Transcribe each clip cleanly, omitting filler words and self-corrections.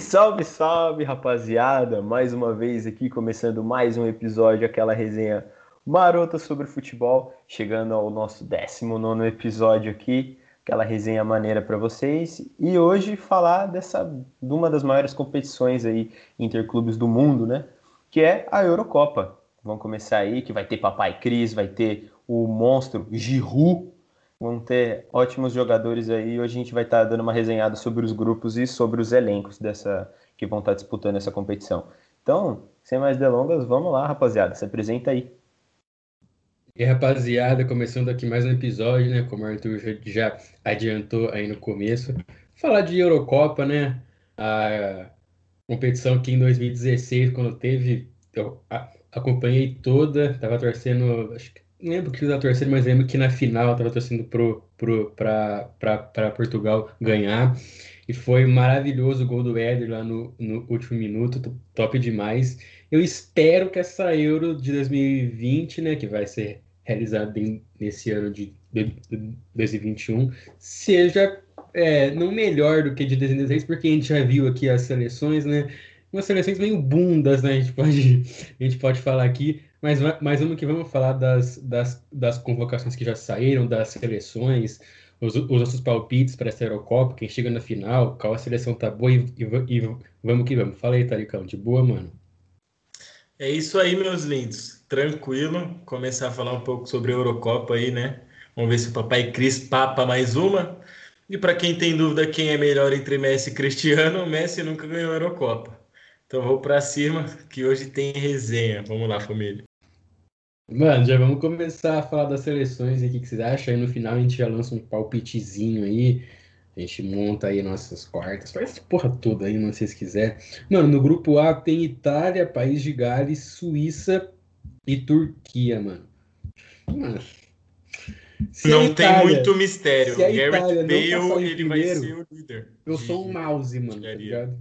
Salve, salve, rapaziada! Mais uma vez aqui, começando mais um episódio, aquela resenha marota sobre futebol, chegando ao nosso 19º episódio aqui, aquela resenha maneira para vocês, e hoje falar de uma das maiores competições aí, interclubes do mundo, né, que é a Eurocopa. Vamos começar aí, que vai ter Papai Cris, vai ter o monstro Giroud, vão ter ótimos jogadores aí. Hoje a gente vai estar dando uma resenhada sobre os grupos e sobre os elencos dessa que vão estar disputando essa competição. Então, sem mais delongas, vamos lá, rapaziada. Se apresenta aí. E rapaziada, começando aqui mais um episódio, né? Como o Arthur já adiantou aí no começo. Falar de Eurocopa, né? A competição que em 2016, quando teve, eu acompanhei toda, tava torcendo, acho que não lembro que eu estava torcendo, mas lembro que na final estava torcendo para Portugal ganhar. E foi maravilhoso o gol do Éder lá no último minuto, top demais. Eu espero que essa Euro de 2020, né, que vai ser realizada nesse ano de 2021, seja não melhor do que de 2016, porque a gente já viu aqui as seleções, né? Umas seleções meio bundas, né? A gente pode falar aqui. Mas vamos que vamos falar das convocações que já saíram, das seleções, os nossos palpites para essa Eurocopa, quem chega na final, qual a seleção tá boa e vamos que vamos. Fala aí, Taricão, de boa, mano? É isso aí, meus lindos. Tranquilo, começar a falar um pouco sobre a Eurocopa aí, né? Vamos ver se o Papai Cris papa mais uma. E para quem tem dúvida quem é melhor entre Messi e Cristiano, o Messi nunca ganhou a Eurocopa. Então vou para cima, que hoje tem resenha. Vamos lá, família. Mano, já vamos começar a falar das seleções e o que vocês acham. Aí no final a gente já lança um palpitezinho aí. A gente monta aí nossas quartas. Faz essa porra toda aí, não sei se quiser. Mano, no grupo A tem Itália, País de Gales, Suíça e Turquia, mano. Não Itália, tem muito mistério. O Garrett Bale, ele vai ser o líder. Eu sou um mouse, mano, tá ligado?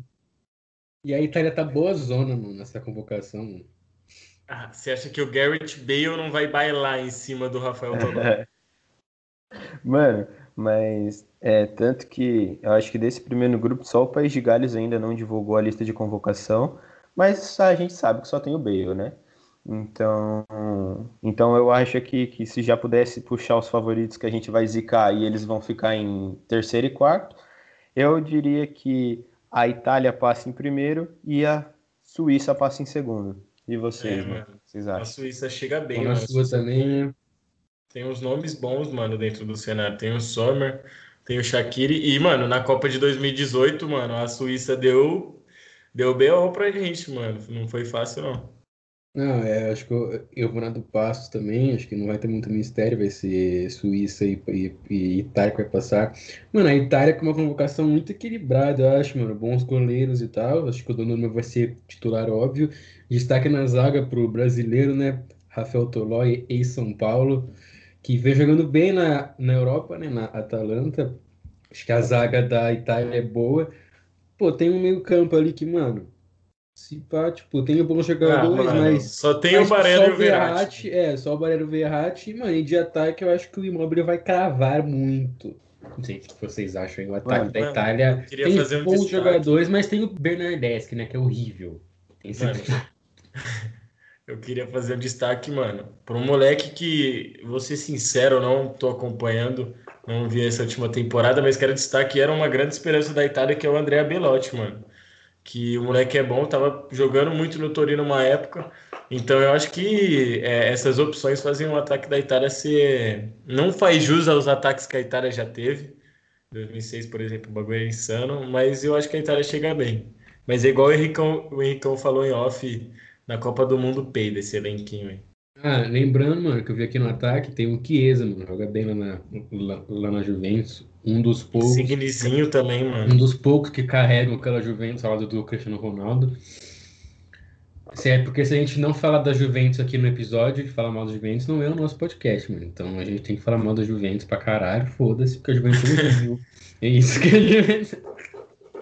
E a Itália tá boa zona, mano, nessa convocação, mano. Ah, você acha que o Garrett Bale não vai bailar em cima do Rafael Tolói? Mano, mas tanto que eu acho que desse primeiro grupo só o País de Gales ainda não divulgou a lista de convocação, mas a gente sabe que só tem o Bale, né? Então eu acho que se já pudesse puxar os favoritos que a gente vai zicar e eles vão ficar em terceiro e quarto, eu diria que a Itália passa em primeiro e a Suíça passa em segundo. E vocês, mano? Vocês acham? A Suíça chega bem, mano. A Suíça também, né? Tem uns nomes bons, mano, dentro do cenário. Tem o Sommer, tem o Shaqiri. E, mano, na Copa de 2018, mano, a Suíça deu B.O. pra gente, mano. Não foi fácil, não. Não, acho que eu vou na do Passo também. Acho que não vai ter muito mistério. Vai ser Suíça e Itália que vai passar. Mano, a Itália com uma convocação muito equilibrada, eu acho, mano. Bons goleiros e tal. Acho que o Donnarumma vai ser titular, óbvio. Destaque na zaga pro brasileiro, né? Rafael Tolói, ex-São Paulo, que vem jogando bem na Europa, né? Na Atalanta. Acho que a zaga da Itália é boa. Pô, tem um meio campo ali que, mano, se pá, tipo, tem um bom jogador, mas só tem o Barello e o Verratti. Só o Barello e o Verratti. Mano, e de ataque eu acho que o Immobile vai cravar muito. Não sei o que vocês acham, hein? O ataque da Itália tem bons jogadores, mas tem o Bernardeschi, né? Que é horrível. Tem eu queria fazer um destaque, mano, para um moleque que, vou ser sincero, não tô acompanhando, não vi essa última temporada, mas quero destaque, era uma grande esperança da Itália, que é o Andrea Belotti, mano. Que o moleque é bom, tava jogando muito no Torino uma época, então eu acho que essas opções fazem o ataque da Itália ser... Não faz jus aos ataques que a Itália já teve, em 2006, por exemplo, o bagulho é insano, mas eu acho que a Itália chega bem. Mas é igual o Henricão falou em off, na Copa do Mundo peida esse elenquinho aí. Ah, lembrando, mano, que eu vi aqui no ataque, tem o Chiesa, mano, joga bem lá na Juventus, um dos poucos... Signizinho também, mano. Um dos poucos que carregam aquela Juventus ao lado do Cristiano Ronaldo. Certo, porque se a gente não falar da Juventus aqui no episódio, falar mal da Juventus não é o nosso podcast, mano. Então a gente tem que falar mal da Juventus pra caralho, foda-se, porque a Juventus não viu. É isso que a Juventus...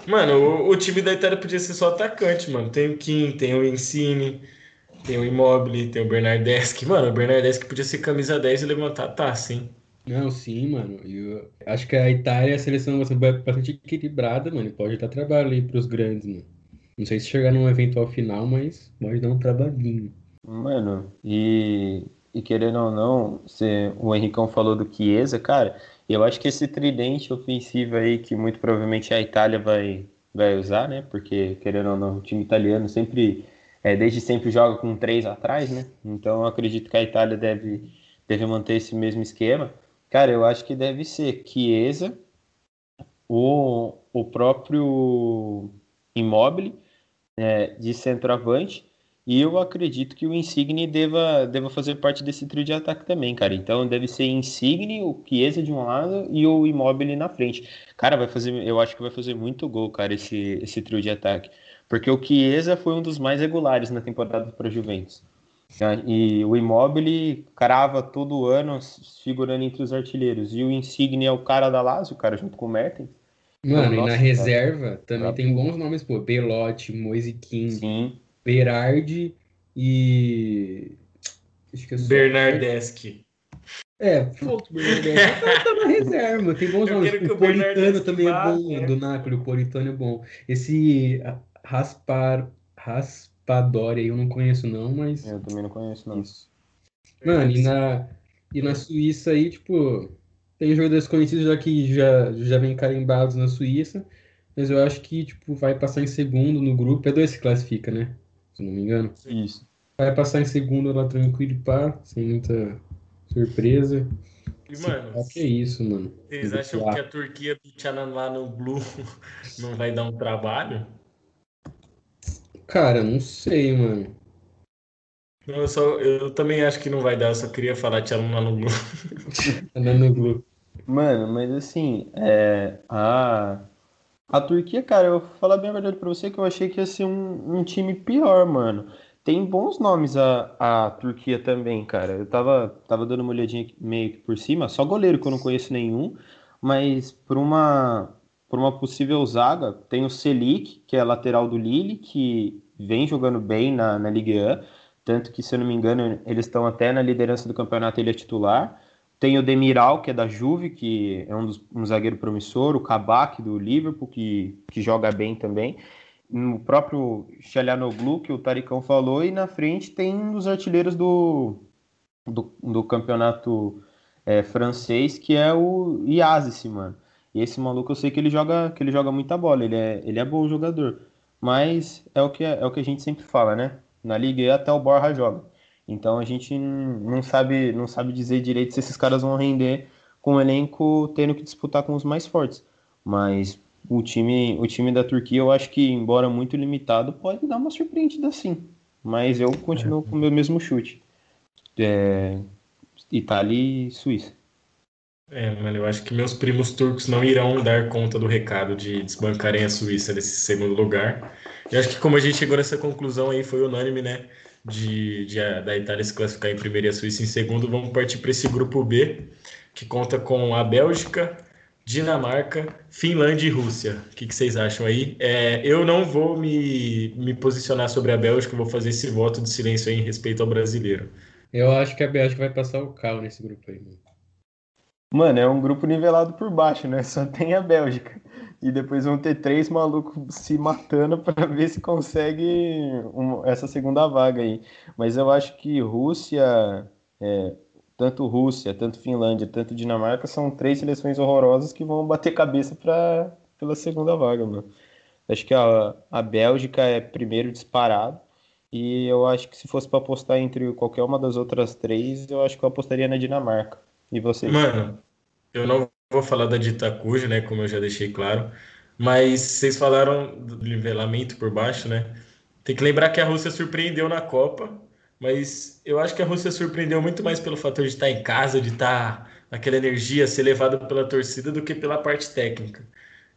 Mano, o time da Itália podia ser só atacante, mano. Tem o Kim, tem o Insigne... Tem o Immobile, tem o Bernardeschi. Mano, o Bernardeschi podia ser camisa 10 e levantar a taça, hein? Não, sim, mano. Eu acho que a Itália é a seleção bastante equilibrada, mano. E pode dar trabalho aí pros grandes, mano. Não sei se chegar num eventual final, mas pode dar um trabalhinho. Mano, e querendo ou não, o Henricão falou do Chiesa, cara. Eu acho que esse tridente ofensivo aí, que muito provavelmente a Itália vai usar, né? Porque, querendo ou não, o time italiano sempre, desde sempre joga com 3 atrás, né? Então, eu acredito que a Itália deve manter esse mesmo esquema. Cara, eu acho que deve ser Chiesa, o próprio Immobile, de centroavante, e eu acredito que o Insigne deva fazer parte desse trio de ataque também, cara. Então deve ser Insigne, o Chiesa de um lado e o Immobile na frente. Cara, eu acho que vai fazer muito gol, cara, esse trio de ataque. Porque o Chiesa foi um dos mais regulares na temporada para a Juventus. E o Immobile crava todo ano figurando entre os artilheiros. E o Insigne é o cara da Lazio, cara, junto com o Mertens. Mano, e na reserva também tem bons nomes, pô. Belotti, Moisiquim. Sim. Verratti e... Bernardeschi. O Bernardeschi tá na reserva. Tem bons nomes. O Politano também é bom, do Napoli. O Politano é bom. Esse Raspadori aí eu não conheço não, mas... Eu também não conheço não. Mano, e na Suíça aí, tipo... Tem jogadores conhecidos já que já vem carimbados na Suíça. Mas eu acho que, tipo, vai passar em segundo no grupo. É 2 que classifica, né? Se não me engano. Isso. Vai passar em segundo lá tranquilo e pá, sem muita surpresa. E, mano, que é isso, mano. Vocês acham que a Turquia do Tchanananoglu não vai dar um trabalho? Cara, não sei, mano. Não, eu também acho que não vai dar, eu só queria falar Tchanananoglu. Tchanananoglu. Mano, mas assim, a Turquia, cara, eu vou falar bem a verdade pra você que eu achei que ia ser um time pior, mano. Tem bons nomes a Turquia também, cara. Eu tava dando uma olhadinha meio que por cima, só goleiro que eu não conheço nenhum, mas por uma possível zaga, tem o Çelik, que é lateral do Lille, que vem jogando bem na Ligue 1, tanto que, se eu não me engano, eles estão até na liderança do campeonato, ele é titular. Tem o Demiral, que é da Juve, que é um zagueiro promissor. O Kabak, do Liverpool, que joga bem também. O próprio Tchananoglu, que o Taricão falou. E na frente tem um dos artilheiros do campeonato francês, que é o Iazzi, mano. E esse maluco, eu sei que ele joga muita bola. Ele é bom jogador. Mas é o que a gente sempre fala, né? Na Liga, até o Borja joga. Então a gente não sabe dizer direito se esses caras vão render com o elenco tendo que disputar com os mais fortes. Mas o time da Turquia, eu acho que, embora muito limitado, pode dar uma surpreendida sim. Mas eu continuo com o meu mesmo chute. Itália e Suíça. Mano, eu acho que meus primos turcos não irão dar conta do recado de desbancarem a Suíça desse segundo lugar. Eu acho que, como a gente chegou nessa conclusão aí, foi unânime, né? Da Itália se classificar em primeiro e a Suíça em segundo, vamos partir para esse grupo B, que conta com a Bélgica, Dinamarca, Finlândia e Rússia. O que vocês acham aí? Eu não vou me posicionar sobre a Bélgica, vou fazer esse voto de silêncio aí em respeito ao brasileiro. Eu acho que a Bélgica vai passar o carro nesse grupo aí. Mano, é um grupo nivelado por baixo, né? Só tem a Bélgica. E depois vão ter 3 malucos se matando para ver se consegue essa segunda vaga aí. Mas eu acho que Rússia, tanto Finlândia, tanto Dinamarca, são 3 seleções horrorosas que vão bater cabeça pela segunda vaga, mano. Acho que a Bélgica é primeiro disparado. E eu acho que, se fosse para apostar entre qualquer uma das outras 3, eu acho que eu apostaria na Dinamarca. E você? Mano, eu não vou falar da Ditacuja, né, como eu já deixei claro, mas vocês falaram do nivelamento por baixo, né? Tem que lembrar que a Rússia surpreendeu na Copa, mas eu acho que a Rússia surpreendeu muito mais pelo fator de estar em casa, de estar naquela energia, ser levado pela torcida, do que pela parte técnica.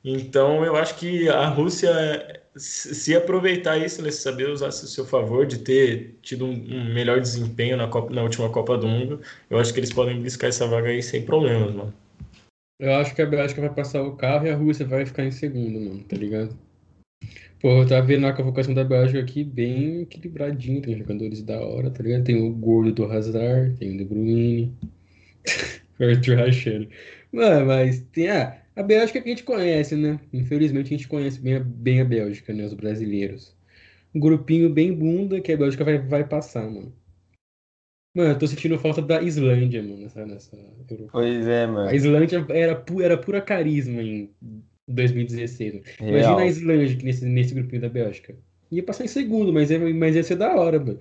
Então eu acho que a Rússia, se aproveitar isso, né, se saber usar a seu favor, de ter tido um melhor desempenho na última Copa do Mundo, eu acho que eles podem buscar essa vaga aí sem problemas, mano. Eu acho que a Bélgica vai passar o carro e a Rússia vai ficar em segundo, mano, tá ligado? Pô, eu tava vendo a convocação da Bélgica aqui bem equilibradinho, tem jogadores da hora, tá ligado? Tem o gordo do Hazard, tem o De Bruyne, trash ele. Mas tem a Bélgica que a gente conhece, né? Infelizmente a gente conhece bem a Bélgica, né? Os brasileiros. Um grupinho bem bunda que a Bélgica vai passar, mano. Mano, eu tô sentindo falta da Islândia, mano, nessa Eurocopa. Pois é, mano. A Islândia era pura carisma em 2016. Né? Imagina a Islândia nesse grupinho da Bélgica. Ia passar em segundo, mas ia ser da hora, mano.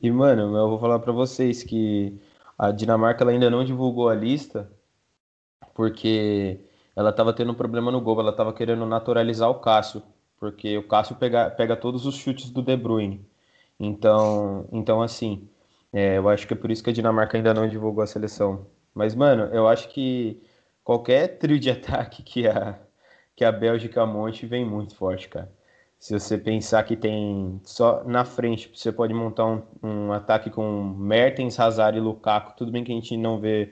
E, mano, eu vou falar pra vocês que a Dinamarca ela ainda não divulgou a lista porque ela tava tendo um problema no gol. Ela tava querendo naturalizar o Cássio, porque o Cássio pega todos os chutes do De Bruyne. Então assim, eu acho que é por isso que a Dinamarca ainda não divulgou a seleção. Mas, mano, eu acho que qualquer trio de ataque que a Bélgica monte vem muito forte, cara. Se você pensar que tem só na frente, você pode montar um ataque com Mertens, Hazard e Lukaku. Tudo bem que a gente não vê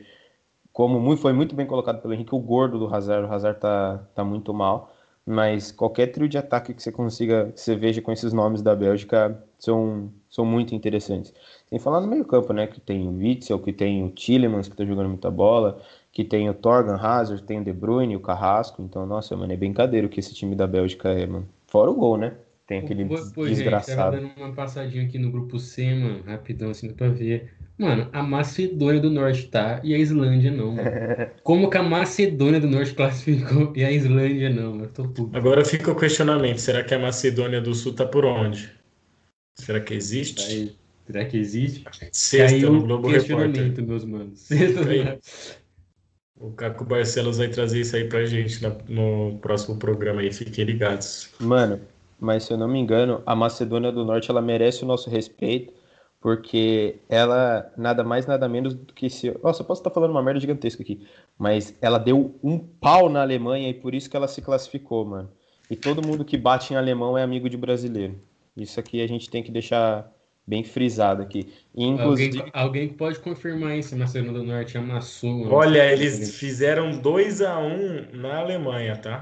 foi muito bem colocado pelo Henrique, o gordo do Hazard. O Hazard tá muito mal. Mas qualquer trio de ataque que você veja com esses nomes da Bélgica são muito interessantes. Sem falar no meio campo, né? Que tem o Witzel, que tem o Tielemans, que tá jogando muita bola, que tem o Thorgan Hazard, tem o De Bruyne, o Carrasco. Então, nossa, mano, é brincadeira o que esse time da Bélgica é, mano. Fora o gol, né? Tem aquele desgraçado. Gente, tava dando uma passadinha aqui no grupo C, mano, rapidão, assim, dá pra ver. Mano, a Macedônia do Norte tá e a Islândia não, mano. Como que a Macedônia do Norte classificou e a Islândia não, mano? Tô puto. Agora fica o questionamento, será que a Macedônia do Sul tá por onde? Será que existe? Aí, será que existe? Sexta aí, no Globo Repórter. Meus manos. Sexta aí. O Caco Barcelos vai trazer isso aí pra gente no próximo programa aí, fiquem ligados. Mano, mas se eu não me engano, a Macedônia do Norte, ela merece o nosso respeito, porque ela, nada mais, nada menos do que se... Nossa, eu posso estar falando uma merda gigantesca aqui, mas ela deu um pau na Alemanha e por isso que ela se classificou, mano. E todo mundo que bate em alemão é amigo de brasileiro. Isso aqui a gente tem que deixar bem frisado aqui. E, inclusive... Alguém pode confirmar isso, Marcelo do Norte amassou. Olha, eles fizeram 2-1 na Alemanha, tá?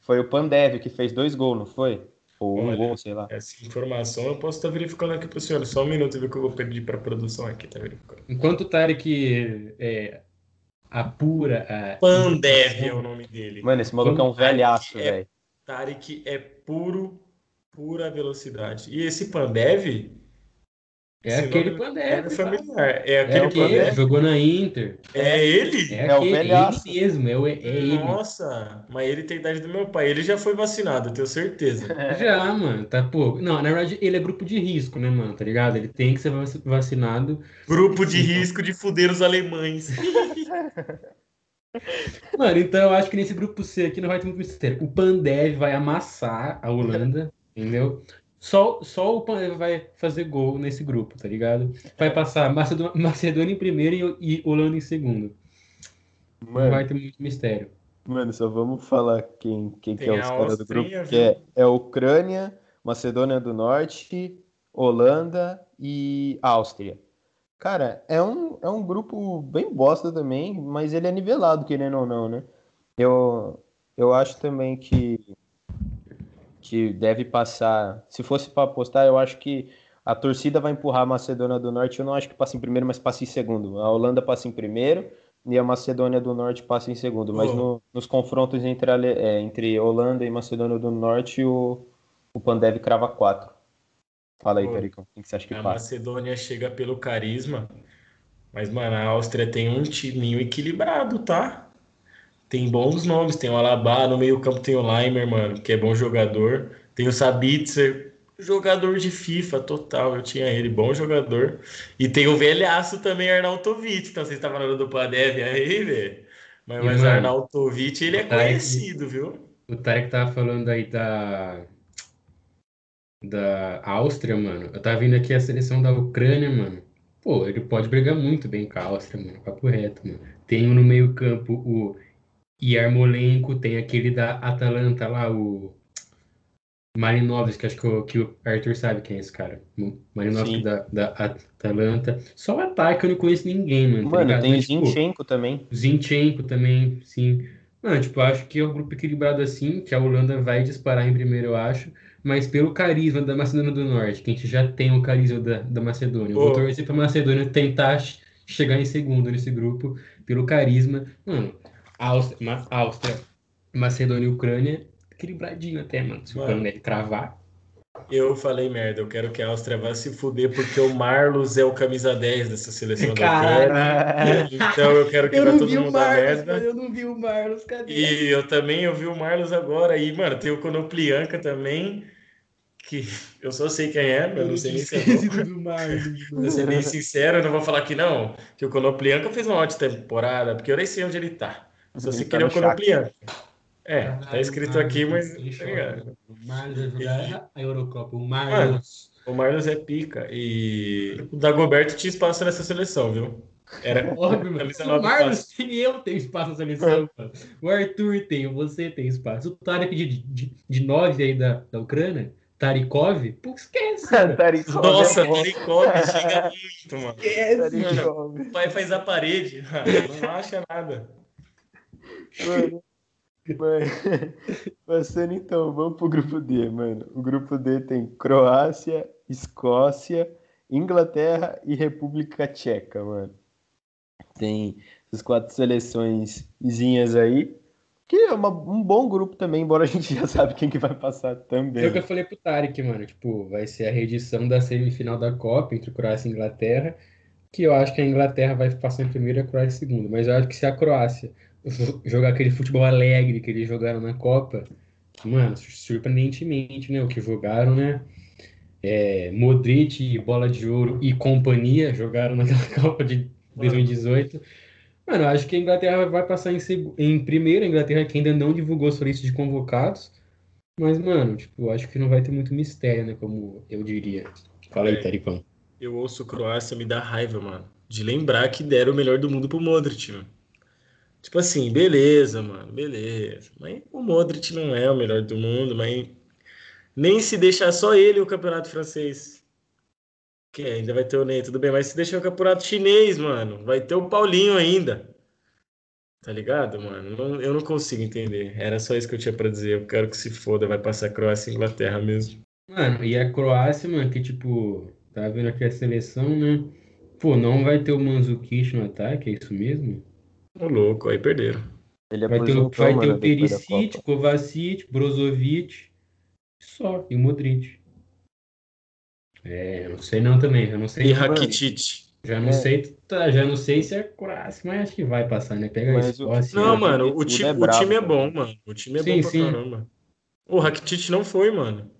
Foi o Pandev que fez 2 gols, não foi? Ou um gol, sei lá. Essa informação eu posso estar verificando aqui para o senhor. Só um minuto, ver que eu vou pedir para a produção aqui, tá verificando. Enquanto o Tarek apura a... Pandev é o nome dele. Mano, esse maluco é um velhaço, velho. Tarek é pura velocidade. E esse Pandev? É aquele Pandev. É aquele Pandev. Jogou na Inter. É ele? É o velhaço. Ele mesmo, ele. Nossa, mas ele tem a idade do meu pai. Ele já foi vacinado, eu tenho certeza. Já, mano. Tá pouco. Não, na verdade, ele é grupo de risco, né, mano? Tá ligado? Ele tem que ser vacinado. Grupo de risco de fuder os alemães. Mano, então eu acho que nesse grupo C aqui não vai ter muito mistério. O Pandev vai amassar a Holanda. Entendeu? Só o Pandev vai fazer gol nesse grupo, tá ligado? Vai passar Macedônia em primeiro e Holanda em segundo. Mano, não vai ter muito mistério. Mano, só vamos falar quem que é os caras do grupo. Que é Ucrânia, Macedônia do Norte, Holanda e Áustria. Cara, é um grupo bem bosta também, mas ele é nivelado, querendo ou não, né? Eu acho também que deve passar, se fosse para apostar, eu acho que a torcida vai empurrar a Macedônia do Norte. Eu não acho que passe em primeiro, mas passe em segundo. A Holanda passa em primeiro e a Macedônia do Norte passa em segundo. Mas nos confrontos entre Holanda e Macedônia do Norte, o Pandev crava 4. Fala aí, Pericão, o que você acha que passa? A Macedônia chega pelo carisma, mas, mano, a Áustria tem um timinho equilibrado, tá? Tem bons nomes, tem o Alaba, no meio campo tem o Leimer, mano, que é bom jogador. Tem o Sabitzer, jogador de FIFA total, eu tinha ele, bom jogador. E tem o velhaço também, Arnautovic, então vocês estavam falando do Pandev aí, velho. Mas Arnautovic, ele é conhecido, viu? O Tarek tava falando aí da Áustria, mano. Eu tava vendo aqui a seleção da Ucrânia, mano. Pô, ele pode brigar muito bem com a Áustria, mano, papo reto, mano. Tem no meio campo E Armolenko, tem aquele da Atalanta lá, o Marinovski, que acho que o Arthur sabe quem é esse cara. Marinovski da Atalanta. Só o ataque eu não conheço ninguém, mano. Mano, tá, tem o Zinchenko também. Zinchenko também, sim. Mano, tipo, eu acho que é um grupo equilibrado assim, que a Holanda vai disparar em primeiro, eu acho. Mas pelo carisma da Macedônia do Norte, que a gente já tem o carisma da Macedônia. Eu vou torcer pra Macedônia tentar chegar em segundo nesse grupo pelo carisma. Mano, Áustria, Macedônia e Ucrânia, equilibradinho até, mano. Se o Ucrânia cravar... Eu falei merda, eu quero que a Áustria vá se fuder, porque o Marlos é o camisa 10 dessa seleção da Ucrânia. Então eu quero que vá todo mundo a merda. Eu não vi o Marlos, cadê? E eu vi o Marlos agora. E, mano, tem o Konoplyanka também, que eu só sei quem é, mas eu não sei nem se é do Marlos. Vou ser bem sincero, eu não vou falar que não, que o Konoplyanka fez uma ótima temporada, porque eu nem sei onde ele tá. Só sei que ele é o Konoplyanka. É, caralho, tá escrito Marlos, aqui, mas... O Marlos vai jogar a Eurocopa. O Marlos é pica. E o Dagoberto tinha espaço nessa seleção, viu? Era óbvio, mano. O Marlos tem, eu tenho espaço na seleção, mano. O Arthur tem, você tem espaço. O Tarek de 9 aí da Ucrânia, Tarikov, pô, esquece. Tarikov, nossa, Tarikov chega muito, mano. Esquece, mano. O pai faz a parede, mano. Não acha nada. Mano. Mano, passando então, vamos pro grupo D, mano. O grupo D tem Croácia, Escócia, Inglaterra e República Tcheca, mano. Tem essas 4 seleçõeszinhas aí, que é um bom grupo também, embora a gente já sabe quem que vai passar também. É o que eu falei pro Tarek, mano, tipo, vai ser a reedição da semifinal da Copa entre Croácia e Inglaterra, que eu acho que a Inglaterra vai passar em primeiro e a Croácia em segundo, mas eu acho que se a Croácia jogar aquele futebol alegre que eles jogaram na Copa, mano, surpreendentemente, né, o que jogaram, né, Modric, Bola de Ouro e companhia jogaram naquela Copa de 2018, mano, acho que a Inglaterra vai passar em primeiro, a Inglaterra que ainda não divulgou sua lista de convocados, mas, mano, tipo, acho que não vai ter muito mistério, né, como eu diria. Fala aí, Taricão. Eu ouço Croácia, me dá raiva, mano, de lembrar que deram o melhor do mundo pro Modric, mano. Tipo assim, beleza, mano, beleza. Mas o Modric não é o melhor do mundo, mas nem se deixar só ele o campeonato francês. Que ainda vai ter o Ney, tudo bem, mas se deixar o campeonato chinês, mano, vai ter o Paulinho ainda. Tá ligado, mano? Eu não consigo entender. Era só isso que eu tinha pra dizer. Eu quero que se foda, vai passar a Croácia e Inglaterra mesmo. Mano, e a Croácia, mano, que tipo, tá vendo aqui a seleção, né? Pô, não vai ter o Mandžukić no ataque, é isso mesmo? Ô, louco, aí perderam. Ele vai ter o Perisic, Kovacic, Brozovic, só, e o Modric. É, eu não sei não também, já não sei. E Rakitic. Já não sei se é Croácia, mas acho que vai passar, né? Pega isso. Não, mano, o time é bom, mano. O time é bom pra caramba. O Rakitic não foi, mano.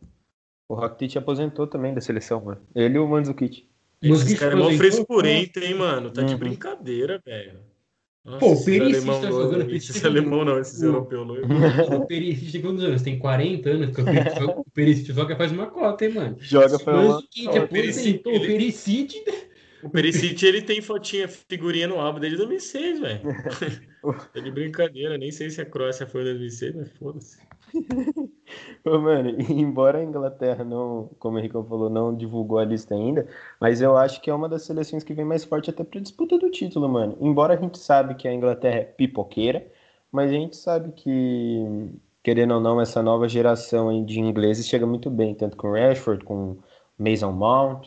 O Rakitic aposentou também da seleção, mano. Ele e o Mandžukić. Esse cara é mó frescurento, hein, mano? Tá de brincadeira, velho. Nossa, pô, o Perisic tá jogando... Esse alemão não, esse europeu não. O Perisic chegou nos anos, tem 40 anos, porque o Perisic joga faz uma cota, hein, mano? Joga pra uma... O Perisic, ele tem fotinha, figurinha no álbum desde 2006, velho. É de brincadeira, nem sei se a Croácia foi em 2006, mas foda-se. Ô, mano, embora a Inglaterra não, como o Henrique falou, não divulgou a lista ainda, mas eu acho que é uma das seleções que vem mais forte até pra disputa do título, mano. Embora a gente sabe que a Inglaterra é pipoqueira, mas a gente sabe que, querendo ou não, essa nova geração aí de ingleses chega muito bem, tanto com o Rashford, com o Mason Mount,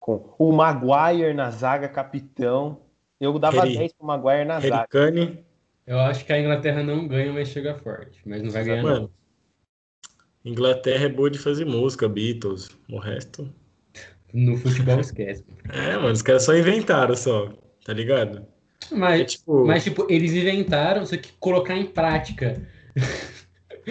com o Maguire na zaga, capitão. Eu dava 10 pro Maguire na zaga. Cane. Eu acho que a Inglaterra não ganha, mas chega forte. Mas não vai ganhar, mano, não. Inglaterra é boa de fazer música, Beatles, o resto... No futebol esquece. É, mano, os caras só inventaram, só, tá ligado? Mas, é, tipo... eles inventaram, só que colocar em prática...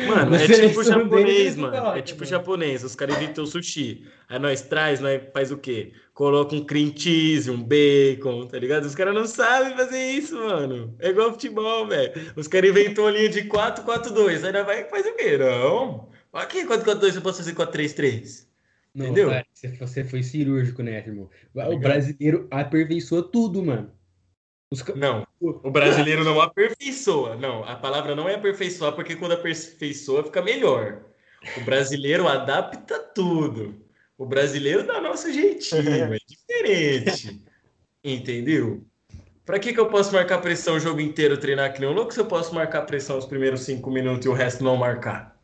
Mano, é tipo japonês, mano. É tipo japonês. Os caras inventam o sushi. Aí nós traz, nós faz o quê? Coloca um cream cheese, um bacon, tá ligado? Os caras não sabem fazer isso, mano. É igual futebol, velho. Os caras inventam uma linha de 4-4-2. Aí nós vai e faz o quê? Não. Aqui, 4-4-2, eu posso fazer 4-3-3. Entendeu? Cara, você foi cirúrgico, né, irmão? O brasileiro aperfeiçoa tudo, mano. Não, o brasileiro não aperfeiçoa. Não, a palavra não é aperfeiçoar, porque quando aperfeiçoa fica melhor. O brasileiro adapta tudo. O brasileiro dá nosso jeitinho, é diferente. Entendeu? Pra que eu posso marcar pressão o jogo inteiro, treinar que nem um louco, se eu posso marcar pressão os primeiros 5 minutos e o resto não marcar?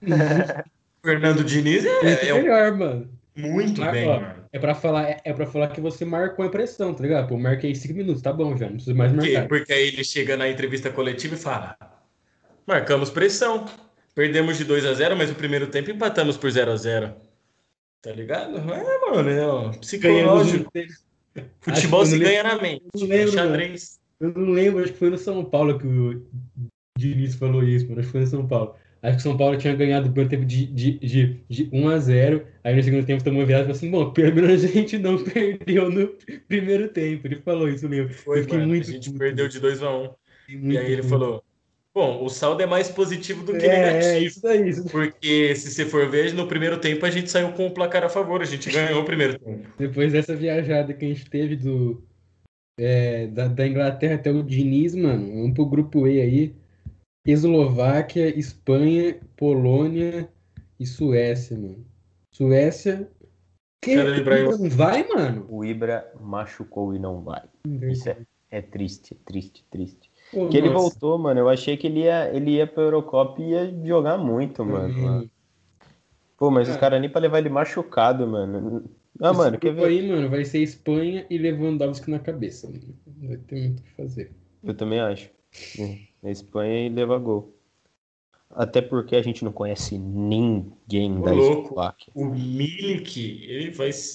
Fernando Diniz é melhor, mano. Muito Marca, bem, ó, mano. É pra falar que você marcou a impressão, tá ligado? Pô, marquei 5 minutos, tá bom já, não preciso mais marcar. Porque aí ele chega na entrevista coletiva e fala: marcamos pressão. Perdemos de 2-0, mas o primeiro tempo empatamos por 0-0. Tá ligado? É, mano, é, ó, psicológico. Futebol se ganha na mente. Xadrez. Eu não lembro, acho que foi no São Paulo que o Diniz falou isso, mano. Acho que foi no São Paulo. Acho que o São Paulo tinha ganhado o primeiro tempo de 1-0. Aí no segundo tempo tomou uma virada e falou assim: bom, pelo menos a gente não perdeu no primeiro tempo. Ele falou isso mesmo. Foi, mano, muito a gente puto. Perdeu de 2-1. E aí ele falou: bom, o saldo é mais positivo do que negativo. É, isso daí. Isso daí. Porque, se você for ver, no primeiro tempo a gente saiu com o placar a favor. A gente ganhou o primeiro tempo. Depois dessa viajada que a gente teve da Inglaterra até o Diniz, mano, vamos pro grupo E aí. Eslováquia, Espanha, Polônia e Suécia, mano. Suécia... Quem não vai, mano? O Ibra machucou e não vai. Isso é triste, triste, triste. Pô, que nossa. Ele voltou, mano. Eu achei que ele ia pra Eurocopa e ia jogar muito, mano. Mano. Pô, mas os caras nem pra levar ele machucado, mano. Ah, esse mano, quer ver? Aí, mano, vai ser Espanha e Lewandowski na cabeça. Mano. Não vai ter muito o que fazer. Eu também acho. Na Espanha e leva gol. Até porque a gente não conhece ninguém da Eslováquia. O Milik,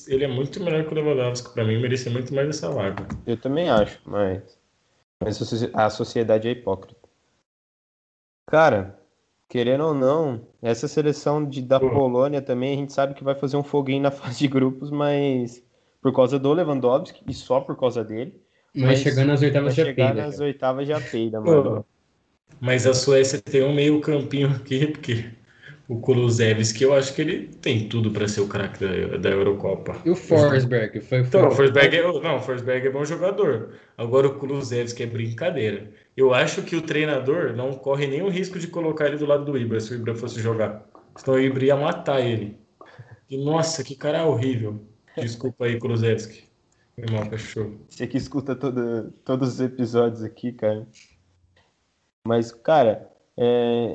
ele é muito melhor que o Lewandowski. Pra mim, merece muito mais essa vaga. Eu também acho, mas a sociedade é hipócrita. Cara, querendo ou não, essa seleção da Polônia também, a gente sabe que vai fazer um foguinho na fase de grupos, mas por causa do Lewandowski e só por causa dele. Mas chegando nas oitavas já peida. Mano. Mas a Suécia tem um meio campinho aqui, porque o Kulusevski, eu acho que ele tem tudo para ser o craque da Eurocopa. E o Forsberg? Então, o Forsberg é bom jogador. Agora o Kulusevski é brincadeira. Eu acho que o treinador não corre nenhum risco de colocar ele do lado do Ibra, se o Ibra fosse jogar. Senão o Ibra ia matar ele. E, nossa, que cara horrível. Desculpa aí, Kulusevski. Irmão, cachorro. Você que escuta todos os episódios aqui, cara. Mas, cara...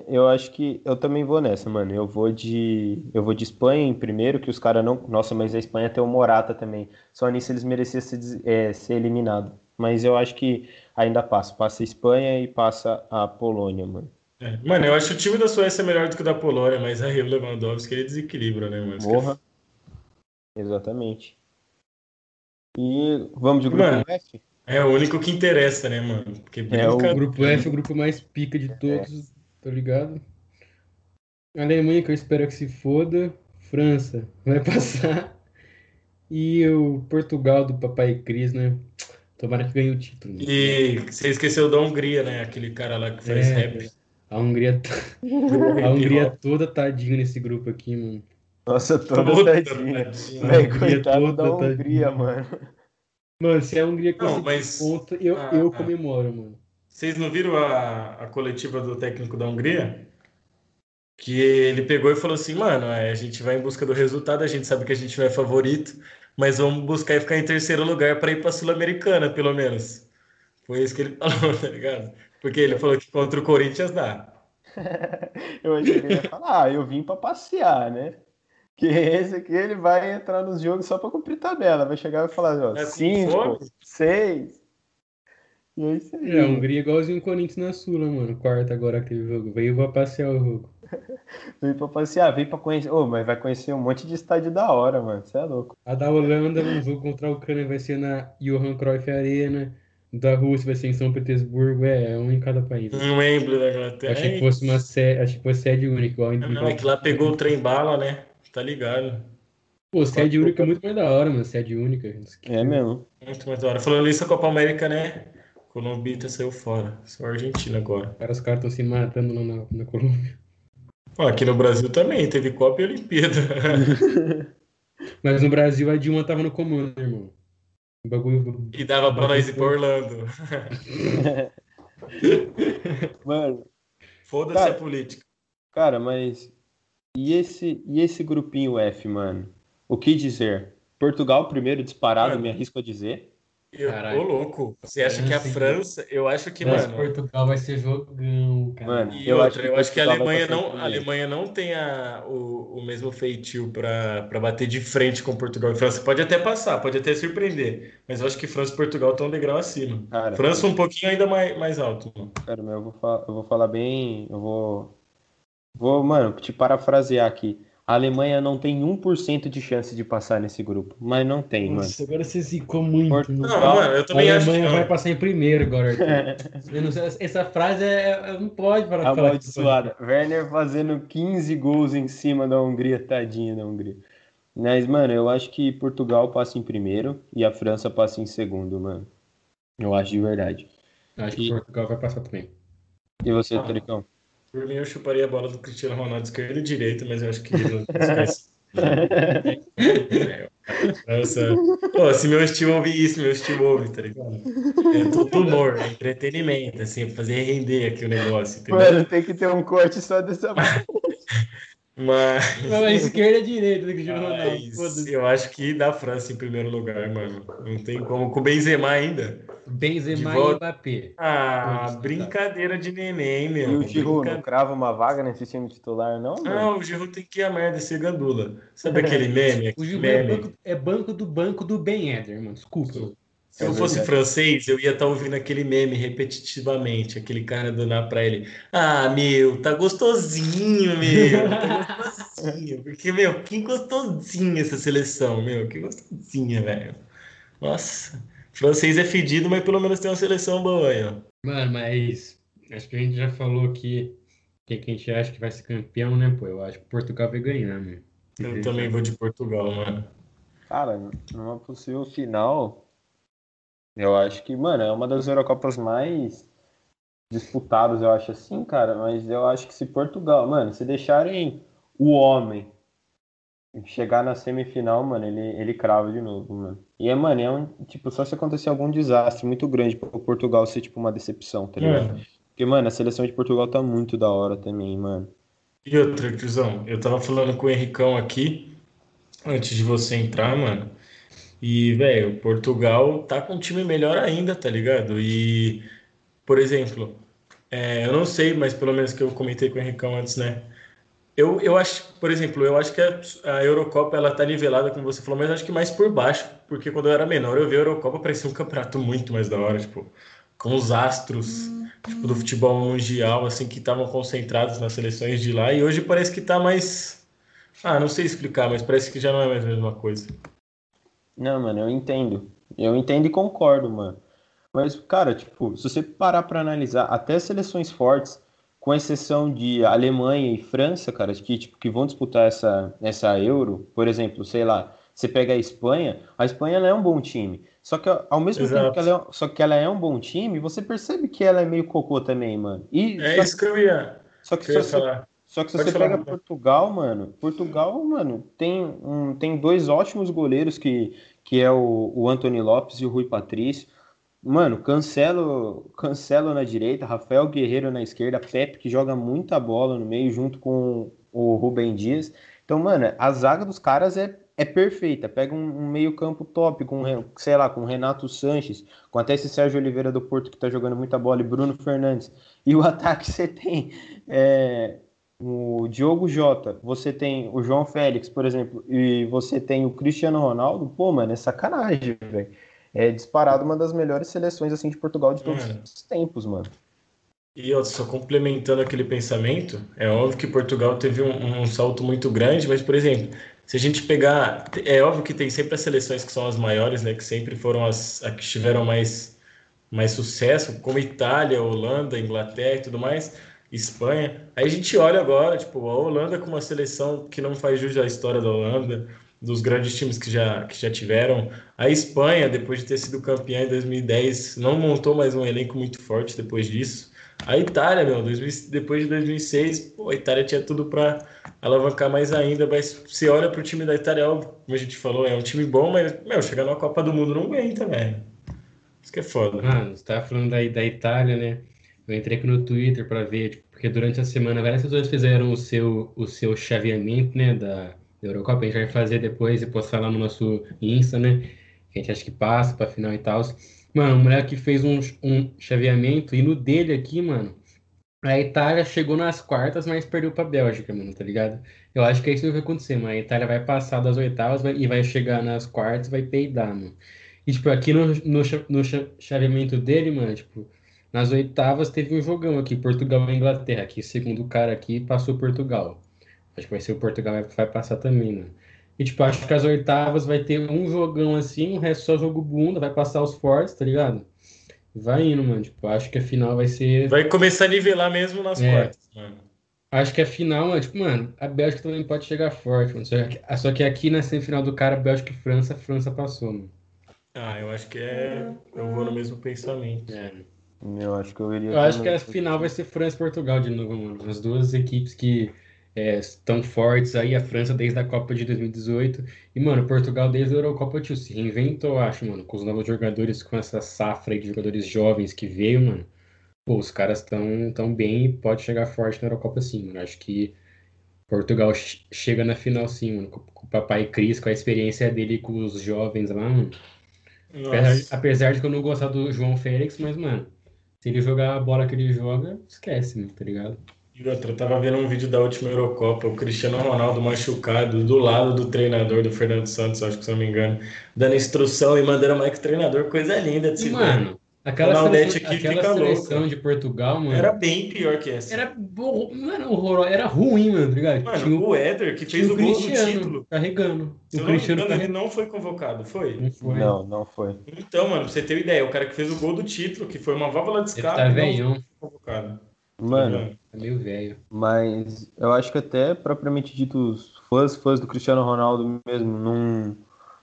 eu acho que eu também vou nessa, mano. Eu vou de Espanha em primeiro, que os caras não... Nossa, mas a Espanha tem o Morata também. Só nisso eles mereciam ser eliminados. Mas eu acho que ainda passa. Passa a Espanha e passa a Polônia, mano. É. Mano, eu acho o time da Suécia melhor do que o da Polônia, mas aí o Lewandowski, ele desequilibra, né, mano? Porra. Exatamente. E vamos de grupo F? É o único que interessa, né, mano? Porque o grupo F é o grupo mais pica de todos, tá ligado? Alemanha, que eu espero que se foda. França vai passar. E o Portugal do Papai Cris, né? Tomara que ganhe o título. Né? E você esqueceu da Hungria, né? Aquele cara lá que faz rap. A Hungria toda tadinha nesse grupo aqui, mano. Nossa, toda tadinha. Véi, coitado da Hungria, mano. Mano, se a Hungria conseguir ponto, eu comemoro, mano. Vocês não viram a coletiva do técnico da Hungria? Que ele pegou e falou assim: mano, a gente vai em busca do resultado, a gente sabe que a gente não é favorito, mas vamos buscar e ficar em terceiro lugar pra ir pra Sul-Americana, pelo menos. Foi isso que ele falou, tá ligado? Porque ele falou que contra o Corinthians dá. Eu achei que ele ia falar, eu vim pra passear, né? Que esse aqui, ele vai entrar nos jogos só pra cumprir tabela. Vai chegar e vai falar, ó, 5, 6. E é isso aí. É, a Hungria igualzinho o Corinthians na Sula, mano. Quarta agora aquele jogo. Veio pra passear o jogo. Veio pra passear, veio pra conhecer. Ô, mas vai conhecer um monte de estádio da hora, mano. Você é louco. A da Holanda, no jogo contra a Ucrânia, vai ser na Johan Cruyff Arena. Da Rússia vai ser em São Petersburgo, um em cada país. Não lembro da Inglaterra. Achei que fosse uma sede única. Igual não, é que lá pegou o trem-bala, né? Tá ligado. Pô, sede única é muito mais da hora, mano. Sede única. É mesmo. Muito mais da hora. Falando isso, a Copa América, né? Colombita saiu fora. Só a Argentina agora. Os caras estão se matando lá na Colômbia. Ó, aqui no Brasil também. Teve Copa e Olimpíada. Mas no Brasil a Dilma tava no comando, né, irmão? O bagulho... E dava pra nós ir pra Orlando. Mano. Foda-se a política. Cara, mas... E esse grupinho F, mano? O que dizer? Portugal primeiro disparado, me arrisco a dizer. Eu tô louco. Você acha que a França... Eu acho que, mano... Portugal vai ser jogão, cara. Mano, e eu acho que a Alemanha não tem o mesmo feitio pra bater de frente com Portugal e França. Pode até passar, pode até surpreender. Mas eu acho que França e Portugal estão um degrau acima. Cara, França um pouquinho ainda mais alto. Cara, mas eu vou te parafrasear aqui. A Alemanha não tem 1% de chance de passar nesse grupo. Mas não tem, mano. Nossa, agora você zicou muito. Portugal, não, eu também acho que a Alemanha vai passar em primeiro agora. Essa frase não pode parar de falar. Amaldiçoada. Werner fazendo 15 gols em cima da Hungria. Tadinha da Hungria. Mas, mano, eu acho que Portugal passa em primeiro e a França passa em segundo, mano. Eu acho de verdade. Acho que Portugal vai passar também. E você, Toricão? Por mim, eu chuparia a bola do Cristiano Ronaldo esquerdo e direito, mas eu acho que ele não esquece. Pô, se meu estilo ouvir isso, meu estilo ouve, tá ligado? É todo humor, é entretenimento, assim, fazer render aqui o negócio, entendeu? Mano, tem que ter um corte só dessa bola. Mas... Não, a esquerda e a direita do Cristiano Ronaldo. Eu acho que da França em primeiro lugar, mano. Não tem como. Com o Benzema ainda. Benzema e Mbappé. Ah, brincadeira de neném, meu. E o Giroud não crava uma vaga nesse time titular, não? Não, o Giroud tem que ir a merda, ser gandula. Sabe aquele meme? O Giroud é banco do Ben Éder, mano. Desculpa. Se eu fosse francês, eu ia estar ouvindo aquele meme repetitivamente, aquele cara dando pra ele, meu, tá gostosinho, meu, tá gostosinho, porque, meu, que gostosinha essa seleção, meu, que gostosinha, velho. Nossa, francês é fedido, mas pelo menos tem uma seleção boa aí, ó. Mano, mas acho que a gente já falou aqui que a gente acha que vai ser campeão, né, pô, eu acho que Portugal vai ganhar, meu. Eu também vou de Portugal, mano. Cara, numa possível final... Eu acho que, mano, é uma das Eurocopas mais disputadas, eu acho assim, cara. Mas eu acho que se Portugal, mano, se deixarem o homem chegar na semifinal, mano, ele crava de novo, mano. E é, mano, tipo, só se acontecer algum desastre muito grande pro Portugal ser, tipo, uma decepção, tá ligado? Porque, mano, a seleção de Portugal tá muito da hora também, mano. E outra, tiozão, eu tava falando com o Henricão aqui, antes de você entrar, mano. E, velho, Portugal tá com um time melhor ainda, tá ligado? E, por exemplo, eu não sei, mas pelo menos que eu comentei com o Henricão antes, né? Eu acho, por exemplo, eu acho que a Eurocopa, ela tá nivelada, como você falou, mas acho que mais por baixo, porque quando eu era menor, eu vi a Eurocopa, parecia um campeonato muito mais da hora, tipo, com os astros, tipo, do futebol mundial, assim, que estavam concentrados nas seleções de lá, e hoje parece que tá mais... não sei explicar, mas parece que já não é mais a mesma coisa. Não, mano, eu entendo e concordo, mano. Mas, cara, tipo, se você parar pra analisar, até seleções fortes, com exceção de Alemanha e França, cara, que, tipo, que vão disputar essa Euro, por exemplo, sei lá, você pega a Espanha ela é um bom time, só que ao mesmo Exato. Tempo que ela é um bom time, você percebe que ela é meio cocô também, mano. E, isso que eu ia falar. Só que se você pega Portugal, mano, tem dois ótimos goleiros que é o Antony Lopes e o Rui Patrício. Mano, Cancelo na direita, Rafael Guerreiro na esquerda, Pepe que joga muita bola no meio junto com o Rubem Dias. Então, mano, a zaga dos caras é perfeita. Pega um meio campo top com, sei lá, com o Renato Sanches, com até esse Sérgio Oliveira do Porto que tá jogando muita bola e Bruno Fernandes. E o ataque você tem... o Diogo Jota, você tem o João Félix, por exemplo, e você tem o Cristiano Ronaldo, pô, mano, é sacanagem, velho. É disparado uma das melhores seleções, assim, de Portugal de todos os tempos, mano. E, ó, só complementando aquele pensamento, é óbvio que Portugal teve um salto muito grande, mas, por exemplo, se a gente pegar... É óbvio que tem sempre as seleções que são as maiores, né, que sempre foram as que tiveram mais sucesso, como Itália, Holanda, Inglaterra e tudo mais... Espanha, aí a gente olha agora, tipo, a Holanda com uma seleção que não faz jus à história da Holanda, dos grandes times que já tiveram. A Espanha, depois de ter sido campeã em 2010, não montou mais um elenco muito forte depois disso. A Itália, meu, depois de 2006, pô, a Itália tinha tudo para alavancar mais ainda, mas você olha pro time da Itália, óbvio, como a gente falou, é um time bom, mas, meu, chegar na Copa do Mundo não aguenta, velho. Isso que é foda. Você tava falando aí da Itália, né? Eu entrei aqui no Twitter para ver, tipo, porque durante a semana várias pessoas fizeram o seu chaveamento, né, da Eurocopa. A gente vai fazer depois e postar lá no nosso Insta, né? que a gente acha que passa pra final e tal. Mano, o moleque fez um chaveamento, e no dele aqui, mano, a Itália chegou nas quartas, mas perdeu pra Bélgica, mano, tá ligado? Eu acho que é isso que vai acontecer, mano. A Itália vai passar das oitavas e vai chegar nas quartas e vai peidar, mano. E, tipo, aqui no chaveamento dele, mano, tipo, nas oitavas teve um jogão aqui, Portugal e Inglaterra, que segundo o cara aqui passou Portugal. Acho que vai ser o Portugal vai passar também, mano. E, tipo, acho que as oitavas vai ter um jogão assim, o resto só jogo bunda, vai passar os fortes, tá ligado? Vai indo, mano. Tipo, acho que a final vai ser... Vai começar a nivelar mesmo nas quartas, mano. Acho que a final, mano, tipo, mano, a Bélgica também pode chegar forte, mano. Só que aqui na semifinal do cara, Bélgica e França, a França passou, mano. Ah, eu acho que eu vou no mesmo pensamento. É. Eu acho que eu iria... Eu acho que a final vai ser França e Portugal de novo, mano. As duas equipes que... estão fortes aí, a França desde a Copa de 2018 e, mano, Portugal desde a Eurocopa, tio, se reinventou, eu acho, mano, com os novos jogadores, com essa safra aí de jogadores jovens que veio, mano, pô, os caras tão bem e pode chegar forte na Eurocopa sim, mano, acho que Portugal chega na final sim, mano, com o Papai Cris, com a experiência dele com os jovens lá, mano. Apesar de que eu não gostar do João Félix, mas, mano, se ele jogar a bola que ele joga, esquece, mano, tá ligado? E outra, eu tava vendo um vídeo da última Eurocopa, o Cristiano Ronaldo machucado, do lado do treinador, do Fernando Santos, acho que se não me engano, dando instrução e mandando mais que o treinador, coisa linda de se ver. Mano, aquela seleção de Portugal, mano... Era bem pior que essa. Era ruim, mano, tá ligado? Mano, tinha o Éder, que fez o gol do título. Carregando. O Cristiano ele não foi convocado, foi? Não foi. Não foi. Então, mano, pra você ter uma ideia, o cara que fez o gol do título, que foi uma válvula de escape, não foi convocado. Mano, é meio velho. Mas eu acho que até, propriamente dito, os fãs do Cristiano Ronaldo mesmo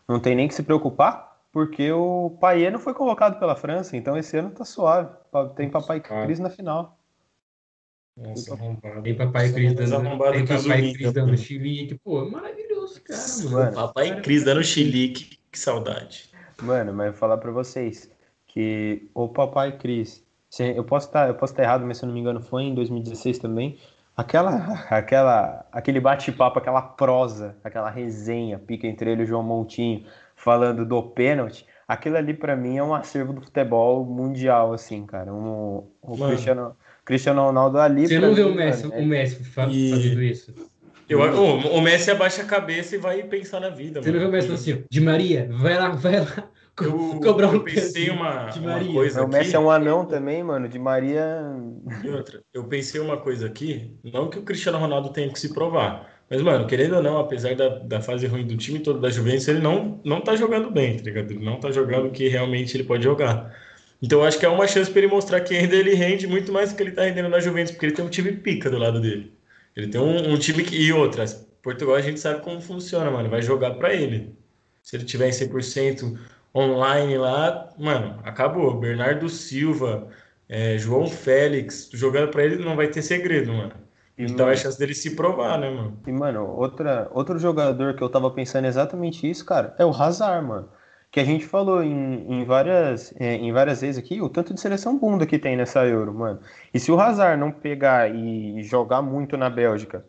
não tem nem que se preocupar, porque o Payet não foi convocado pela França, então esse ano tá suave. Tem Papai Cris na final. Nossa, tem Papai Cris dando chilique, pô, maravilhoso, cara, mano. Papai Cris dando chilique, que saudade. Mano, mas eu vou falar pra vocês que o Papai Cris... Eu posso estar errado, mas se eu não me engano foi em 2016 também. Aquele bate-papo, aquela prosa, aquela resenha, pica entre ele e o João Moutinho, falando do pênalti. Aquilo ali pra mim é um acervo do futebol mundial, assim, cara. O Cristiano Ronaldo ali... Você não viu o Messi fazendo isso? O Messi abaixa a cabeça e vai pensar na vida. Você não viu o Messi assim, Di Maria, vai lá. Eu pensei uma coisa aqui. O Messi é um anão também, mano, de Maria... E outra, eu pensei uma coisa aqui, não que o Cristiano Ronaldo tenha que se provar, mas, mano, querendo ou não, apesar da fase ruim do time todo, da Juventus, ele não tá jogando bem, tá ligado? Ele não tá jogando o que realmente ele pode jogar. Então, acho que é uma chance pra ele mostrar que ainda ele rende muito mais do que ele tá rendendo na Juventus, porque ele tem um time pica do lado dele. Ele tem um time que... E outras, Portugal a gente sabe como funciona, mano, vai jogar pra ele. Se ele tiver em 100%... online lá, mano, acabou. Bernardo Silva, João Félix, jogando pra ele não vai ter segredo, mano. Então é a chance dele se provar, né, mano? E, mano, outro jogador que eu tava pensando exatamente isso, cara, é o Hazard, mano. Que a gente falou em várias vezes aqui, o tanto de seleção bunda que tem nessa Euro, mano. E se o Hazard não pegar e jogar muito na Bélgica,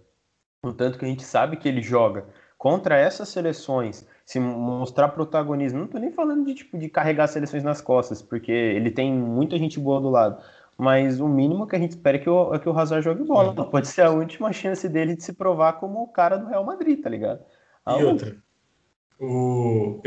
o tanto que a gente sabe que ele joga contra essas seleções... se mostrar protagonismo, não tô nem falando de, tipo, de carregar as seleções nas costas, porque ele tem muita gente boa do lado, mas o mínimo que a gente espera é que o Hazard jogue bola, pode ser a última chance dele de se provar como o cara do Real Madrid, tá ligado? Eu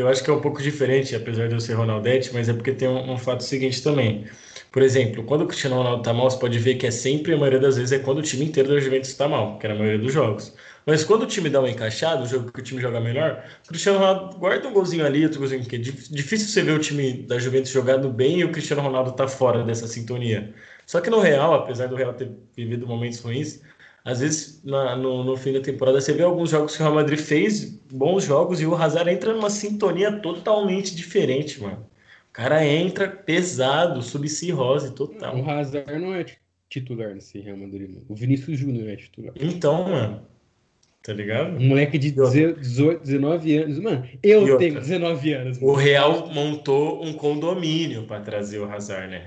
acho que é um pouco diferente, apesar de eu ser Ronaldete, mas é porque tem um fato seguinte também, por exemplo, quando o Cristiano Ronaldo tá mal, você pode ver que é sempre, a maioria das vezes, é quando o time inteiro da Juventus tá mal, que era a maioria dos jogos. Mas quando o time dá uma encaixada, o jogo que o time joga melhor, o Cristiano Ronaldo guarda um golzinho ali, outro golzinho aqui. Difícil você ver o time da Juventus jogando bem e o Cristiano Ronaldo tá fora dessa sintonia. Só que no Real, apesar do Real ter vivido momentos ruins, às vezes no fim da temporada você vê alguns jogos que o Real Madrid fez, bons jogos, e o Hazard entra numa sintonia totalmente diferente, mano. O cara entra pesado, subcirrose total. O Hazard não é titular nesse Real Madrid, mano. O Vinícius Júnior é titular. Então, mano... Tá ligado? Um moleque de 18, 19 anos. Mano, eu tenho 19 anos. Mano. O Real montou um condomínio pra trazer o Hazard, né?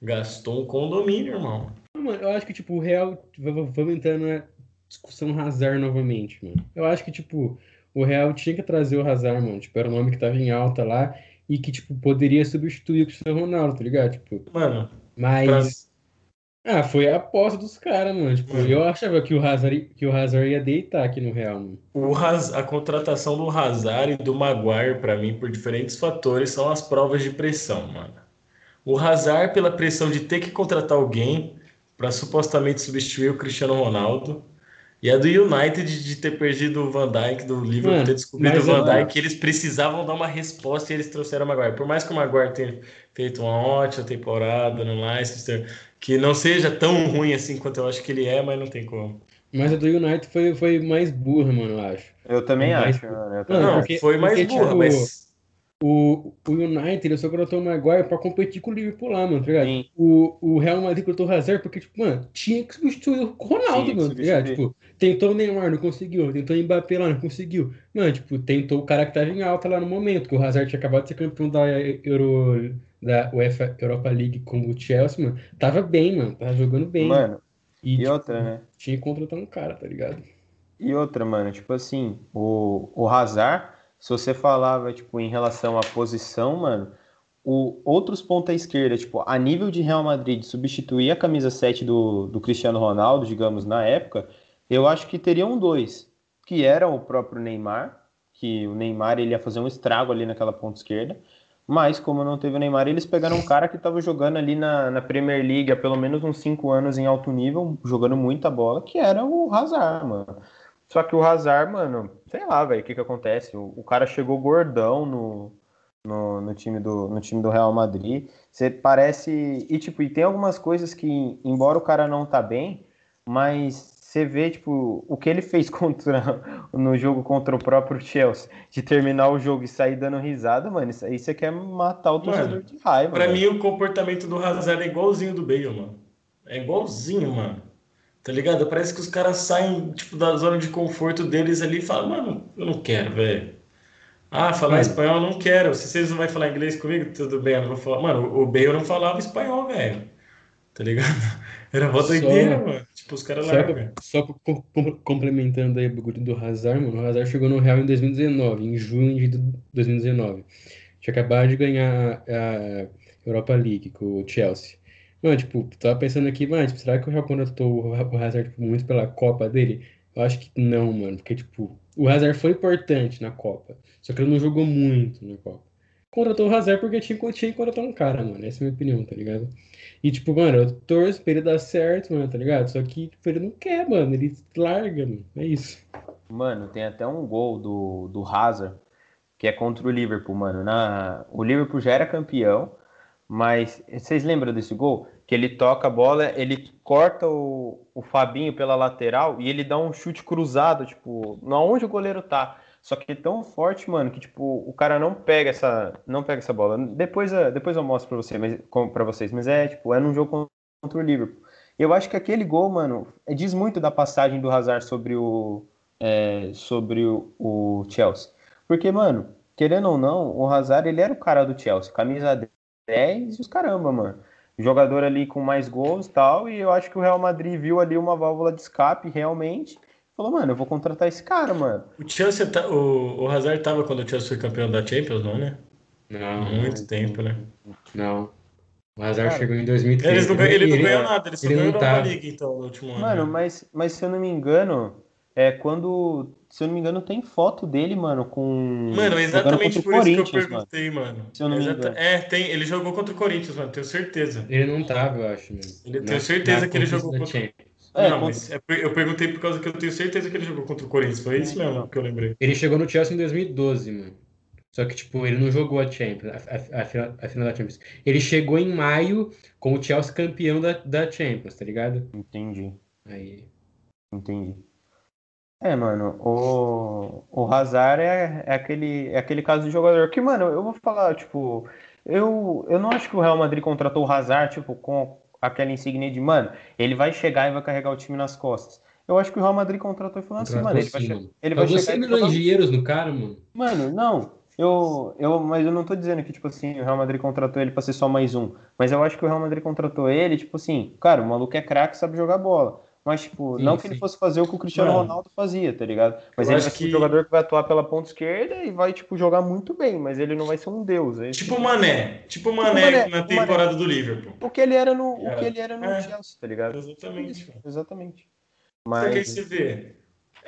Gastou um condomínio, irmão. Mano, eu acho que, tipo, o Real... Vamos entrar na discussão Hazard novamente, mano. Eu acho que, tipo, o Real tinha que trazer o Hazard, mano. Tipo, era o nome que tava em alta lá. e que, tipo, poderia substituir o Cristiano Ronaldo, tá ligado? Tipo, mano, mas... Ah, foi a aposta dos caras, mano. Tipo, eu achava que o Hazard ia deitar aqui no Real, mano. A contratação do Hazard e do Maguire, pra mim, por diferentes fatores, são as provas de pressão, mano. O Hazard, pela pressão de ter que contratar alguém pra supostamente substituir o Cristiano Ronaldo. E a do United de ter perdido o Van Dijk do Liverpool, ter descobrido o Van Dijk, eles precisavam dar uma resposta e eles trouxeram o Maguire. Por mais que o Maguire tenha feito uma ótima temporada no Leicester, que não seja tão ruim assim quanto eu acho que ele é, mas não tem como. Mas a do United foi mais burra, mano, eu acho. Eu também acho, mano. Foi mais burra, tipo, mas... O United, ele só contratou o Maguire pra competir com o Liverpool lá, mano, tá ligado? Sim. O Real Madrid contratou o Hazard porque, tipo, mano, tinha que substituir o Ronaldo, sim, mano, tá ligado? Tipo, tentou o Neymar, não conseguiu. Tentou o Mbappé lá, não conseguiu. Mano, tipo, tentou o cara que tava em alta lá no momento, que o Hazard tinha acabado de ser campeão da UEFA Europa League com o Chelsea, mano. Tava bem, mano, tava jogando bem. Mano, e tipo, outra, né? Tinha que contratar um cara, tá ligado? E outra, mano, tipo assim, o Hazard... Se você falava, tipo, em relação à posição, mano, outros ponta esquerda, tipo, a nível de Real Madrid, substituir a camisa 7 do Cristiano Ronaldo, digamos, na época, eu acho que teriam dois, que eram o próprio Neymar, que o Neymar, ele ia fazer um estrago ali naquela ponta esquerda, mas como não teve o Neymar, eles pegaram um cara que estava jogando ali na Premier League há pelo menos uns 5 anos em alto nível, jogando muita bola, que era o Hazard, mano. Só que o Hazard, mano, sei lá, velho, o que acontece? O cara chegou gordão no time do Real Madrid. Você parece... E, tipo, e tem algumas coisas que, embora o cara não tá bem, mas você vê, tipo, o que ele fez no jogo contra o próprio Chelsea, de terminar o jogo e sair dando risada, mano, isso aí você quer matar o torcedor de raiva. Pra mim, o comportamento do Hazard é igualzinho do Bale, mano. É igualzinho, mano. Tá ligado? Parece que os caras saem, tipo, da zona de conforto deles ali e falam, mano, eu não quero, velho. Ah, falar espanhol eu não quero. Se vocês não vão falar inglês comigo, tudo bem, eu não vou falar. Mano, o Bale não falava espanhol, velho. Tá ligado? Era a volta inteira, mano. Tipo, os caras largam. Só complementando aí o bagulho do Hazard, mano. O Hazard chegou no Real em 2019, em junho de 2019. Tinha acabado de ganhar a Europa League com o Chelsea. Mano, tipo, tava pensando aqui, mano, tipo, será que o Real contratou o Hazard tipo, muito pela Copa dele? Eu acho que não, mano, porque, tipo, o Hazard foi importante na Copa, só que ele não jogou muito na Copa. Contratou o Hazard porque tinha que contratar um cara, mano, essa é a minha opinião, tá ligado? E, tipo, mano, eu torço pra ele dar certo, mano, tá ligado? Só que tipo, ele não quer, mano, ele larga, mano, é isso. Mano, tem até um gol do Hazard, que é contra o Liverpool, mano, o Liverpool já era campeão. Mas vocês lembram desse gol? Que ele toca a bola, ele corta o Fabinho pela lateral e ele dá um chute cruzado, tipo, onde o goleiro tá. Só que é tão forte, mano, que tipo, o cara não pega essa bola. Depois eu mostro pra vocês, mas é tipo, é num jogo contra o Liverpool. Eu acho que aquele gol, mano, diz muito da passagem do Hazard sobre o Chelsea. Porque, mano, querendo ou não, o Hazard, ele era o cara do Chelsea, camisa 10 e os caramba, mano. Jogador ali com mais gols e tal, e eu acho que o Real Madrid viu ali uma válvula de escape realmente, falou, mano, eu vou contratar esse cara, mano. O Chelsea, o Hazard tava quando o Chelsea foi campeão da Champions, não, né? Não. Muito tempo, né? Não. O Hazard chegou em 2013. Ele não ganhou nada, ele só ganhou a Liga, então, no último ano. Mano, mas se eu não me engano, se eu não me engano, tem foto dele, mano, com... Mano, é exatamente por isso que eu perguntei, mano. Se eu não me engano. É, ele jogou contra o Corinthians, mano, tenho certeza. Ele não tava, eu acho, mesmo. Tenho certeza que ele jogou contra o Corinthians. Não, mas eu perguntei por causa que eu tenho certeza que ele jogou contra o Corinthians, foi isso mesmo que eu lembrei. Ele chegou no Chelsea em 2012, mano. Só que, tipo, ele não jogou a Champions, a final da Champions. Ele chegou em maio com o Chelsea campeão da Champions, tá ligado? Entendi. Aí. Entendi. É, mano, o Hazard é aquele caso de jogador que, mano, eu vou falar, tipo, eu não acho que o Real Madrid contratou o Hazard, tipo, com aquela insígnia de, mano, ele vai chegar e vai carregar o time nas costas. Eu acho que o Real Madrid contratou e falou assim, mano, ele vai chegar... 100 milhões de euros no cara, mano. Mano, não, mas eu não tô dizendo que, tipo assim, o Real Madrid contratou ele pra ser só mais um, mas eu acho que o Real Madrid contratou ele, tipo assim, cara, o maluco é craque, sabe jogar bola. Mas, tipo, sim, não que ele fosse fazer o que o Cristiano Ronaldo fazia, tá ligado? Mas eu ele vai ser um jogador que vai atuar pela ponta esquerda e vai, tipo, jogar muito bem, mas ele não vai ser um deus. É tipo o Mané. Tipo o Mané na temporada do Liverpool. O que ele era no Chelsea, tá ligado? Exatamente. Exatamente. Mas... Porque aí você vê.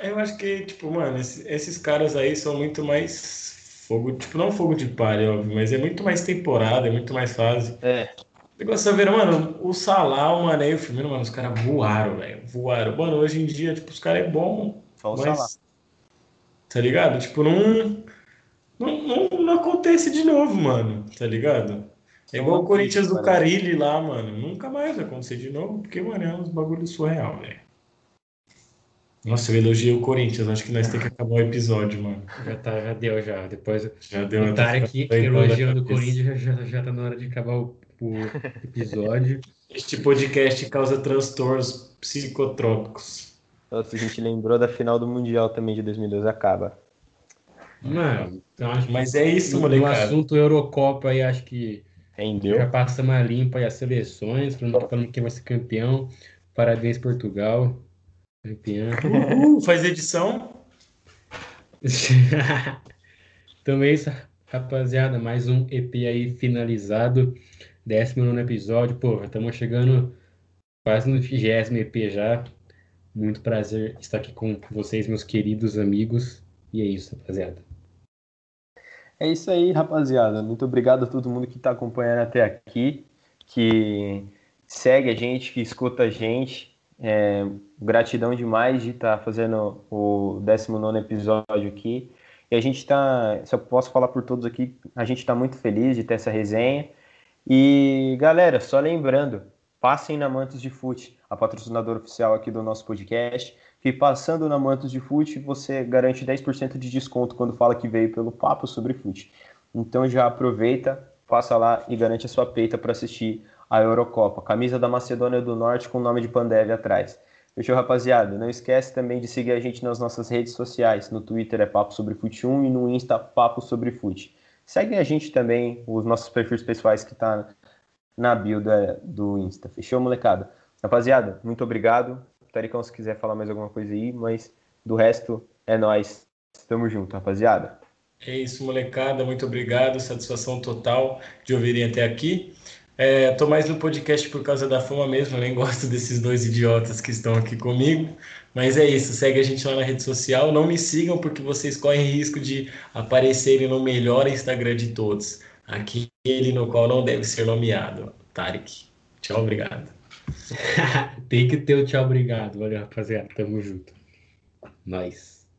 Eu acho que, tipo, mano, esses caras aí são muito mais fogo, tipo, não fogo de palha, óbvio, mas é muito mais temporada, é muito mais fase. É. Você vê, mano, o Salah, o Mané e o Firmino, mano, os caras voaram, velho. Voaram. Mano, hoje em dia, tipo, os caras é bom. Só o Salah. Tá ligado? Tipo, não acontece de novo, mano. Tá ligado? É igual o Corinthians do Carille lá, mano. Nunca mais vai acontecer de novo, porque, mano, é uns bagulho surreal, velho. Nossa, eu elogiei o Corinthians. Acho que nós temos que acabar o episódio, mano. Já deu, já. Depois já deu. O cara aqui elogiando o Corinthians já tá na hora de acabar o episódio. Este podcast causa transtornos psicotrópicos. Nossa, a gente lembrou da final do Mundial também de 2012. Acaba. Mano, então, mas é isso, moleque. O assunto Eurocopa aí, acho que rendeu. Já passamos a limpa e as seleções, falando quem vai ser campeão. Parabéns, Portugal. Campeão. Faz edição. Então é isso, rapaziada. Mais um EP aí finalizado. 19º episódio, pô, estamos chegando quase no 20º EP já. Muito prazer estar aqui com vocês, meus queridos amigos. E é isso, rapaziada. É isso aí, rapaziada. Muito obrigado a todo mundo que está acompanhando até aqui, que segue a gente, que escuta a gente. Gratidão demais de estar fazendo o 19º episódio aqui. E a gente está, só posso falar por todos aqui, a gente está muito feliz de ter essa resenha. E galera, só lembrando, passem na Mantos de Fute, a patrocinadora oficial aqui do nosso podcast, que passando na Mantos de Fute você garante 10% de desconto quando fala que veio pelo Papo sobre Fute. Então já aproveita, passa lá e garante a sua peita para assistir a Eurocopa, camisa da Macedônia do Norte com o nome de Pandev atrás. Fechou, rapaziada? Não esquece também de seguir a gente nas nossas redes sociais, no Twitter é Papo sobre Fute 1 e no Insta Papo sobre Fute. Segue a gente também, os nossos perfis pessoais que tá na bio do Insta. Fechou, molecada? Rapaziada, muito obrigado. Taricão, se quiser falar mais alguma coisa aí, mas do resto é nóis. Tamo junto, rapaziada. É isso, molecada. Muito obrigado. Satisfação total de ouvirem até aqui. Tô mais no podcast por causa da fama mesmo. Eu nem gosto desses dois idiotas que estão aqui comigo. Mas é isso, segue a gente lá na rede social. Não me sigam porque vocês correm risco de aparecerem no melhor Instagram de todos. Aquele no qual não deve ser nomeado. Tarek, tchau, obrigado. Tem que ter o tchau, obrigado. Valeu, rapaziada, tamo junto. Nós.